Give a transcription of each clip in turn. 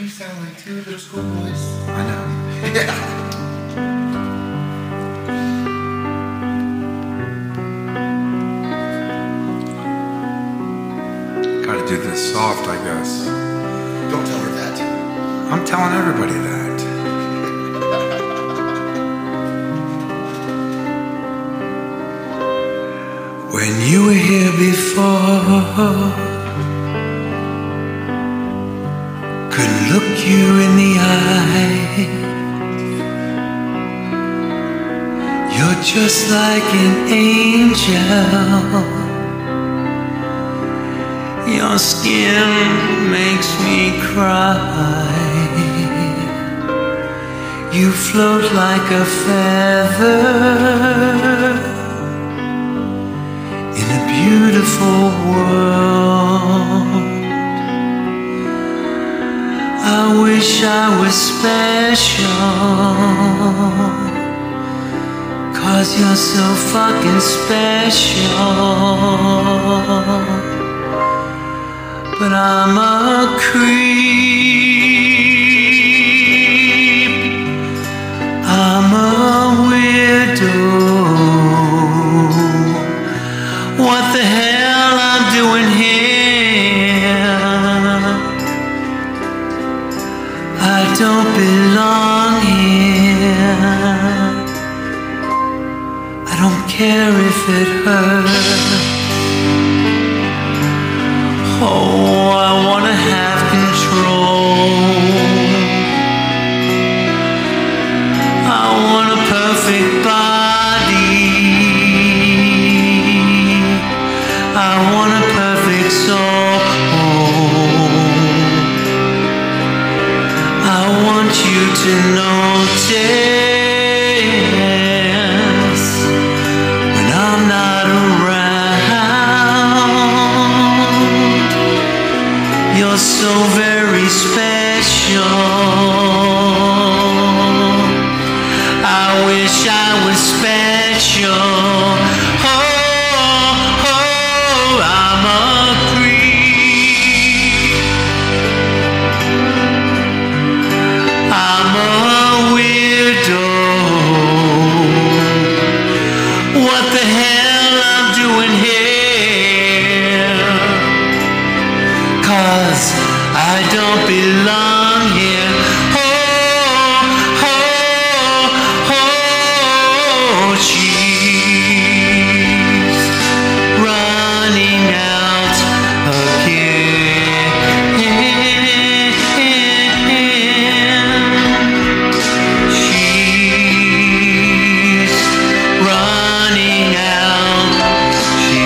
We sound like two little schoolboys. I know. Yeah. Gotta do this soft, I guess. Don't tell her that. I'm telling everybody that. When you were here before, could look you in the eye. You're just like an angel. Your skin makes me cry. You float like a feather in a beautiful world. I wish I was special, 'cause you're so fucking special. But I'm a creep, I'm a weirdo. What the hell I'm doing here? I don't belong here. I don't care if it hurts. Oh, I wanna have control. I want a perfect body. I want a perfect soul. I want you to notice when I'm not around. You're so very special. I wish I was special. Oh, oh, I'm a creep, I'm a weirdo. What the hell I'm doing here? I don't belong here. Oh, oh, oh, she's running out again. She's running out. She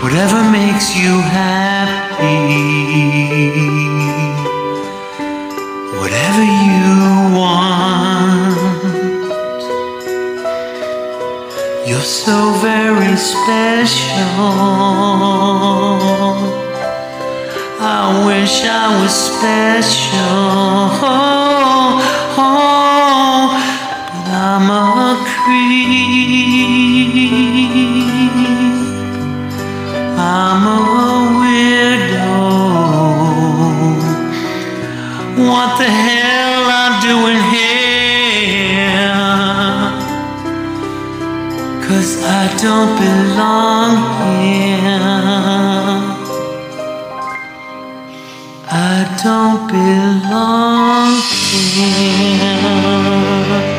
whatever makes you happy, whatever you want. You're so very special. I wish I was special. Oh, oh, but I'm a creep. I'm a weirdo. What the hell I'm doing here? 'Cause I don't belong here. I don't belong here.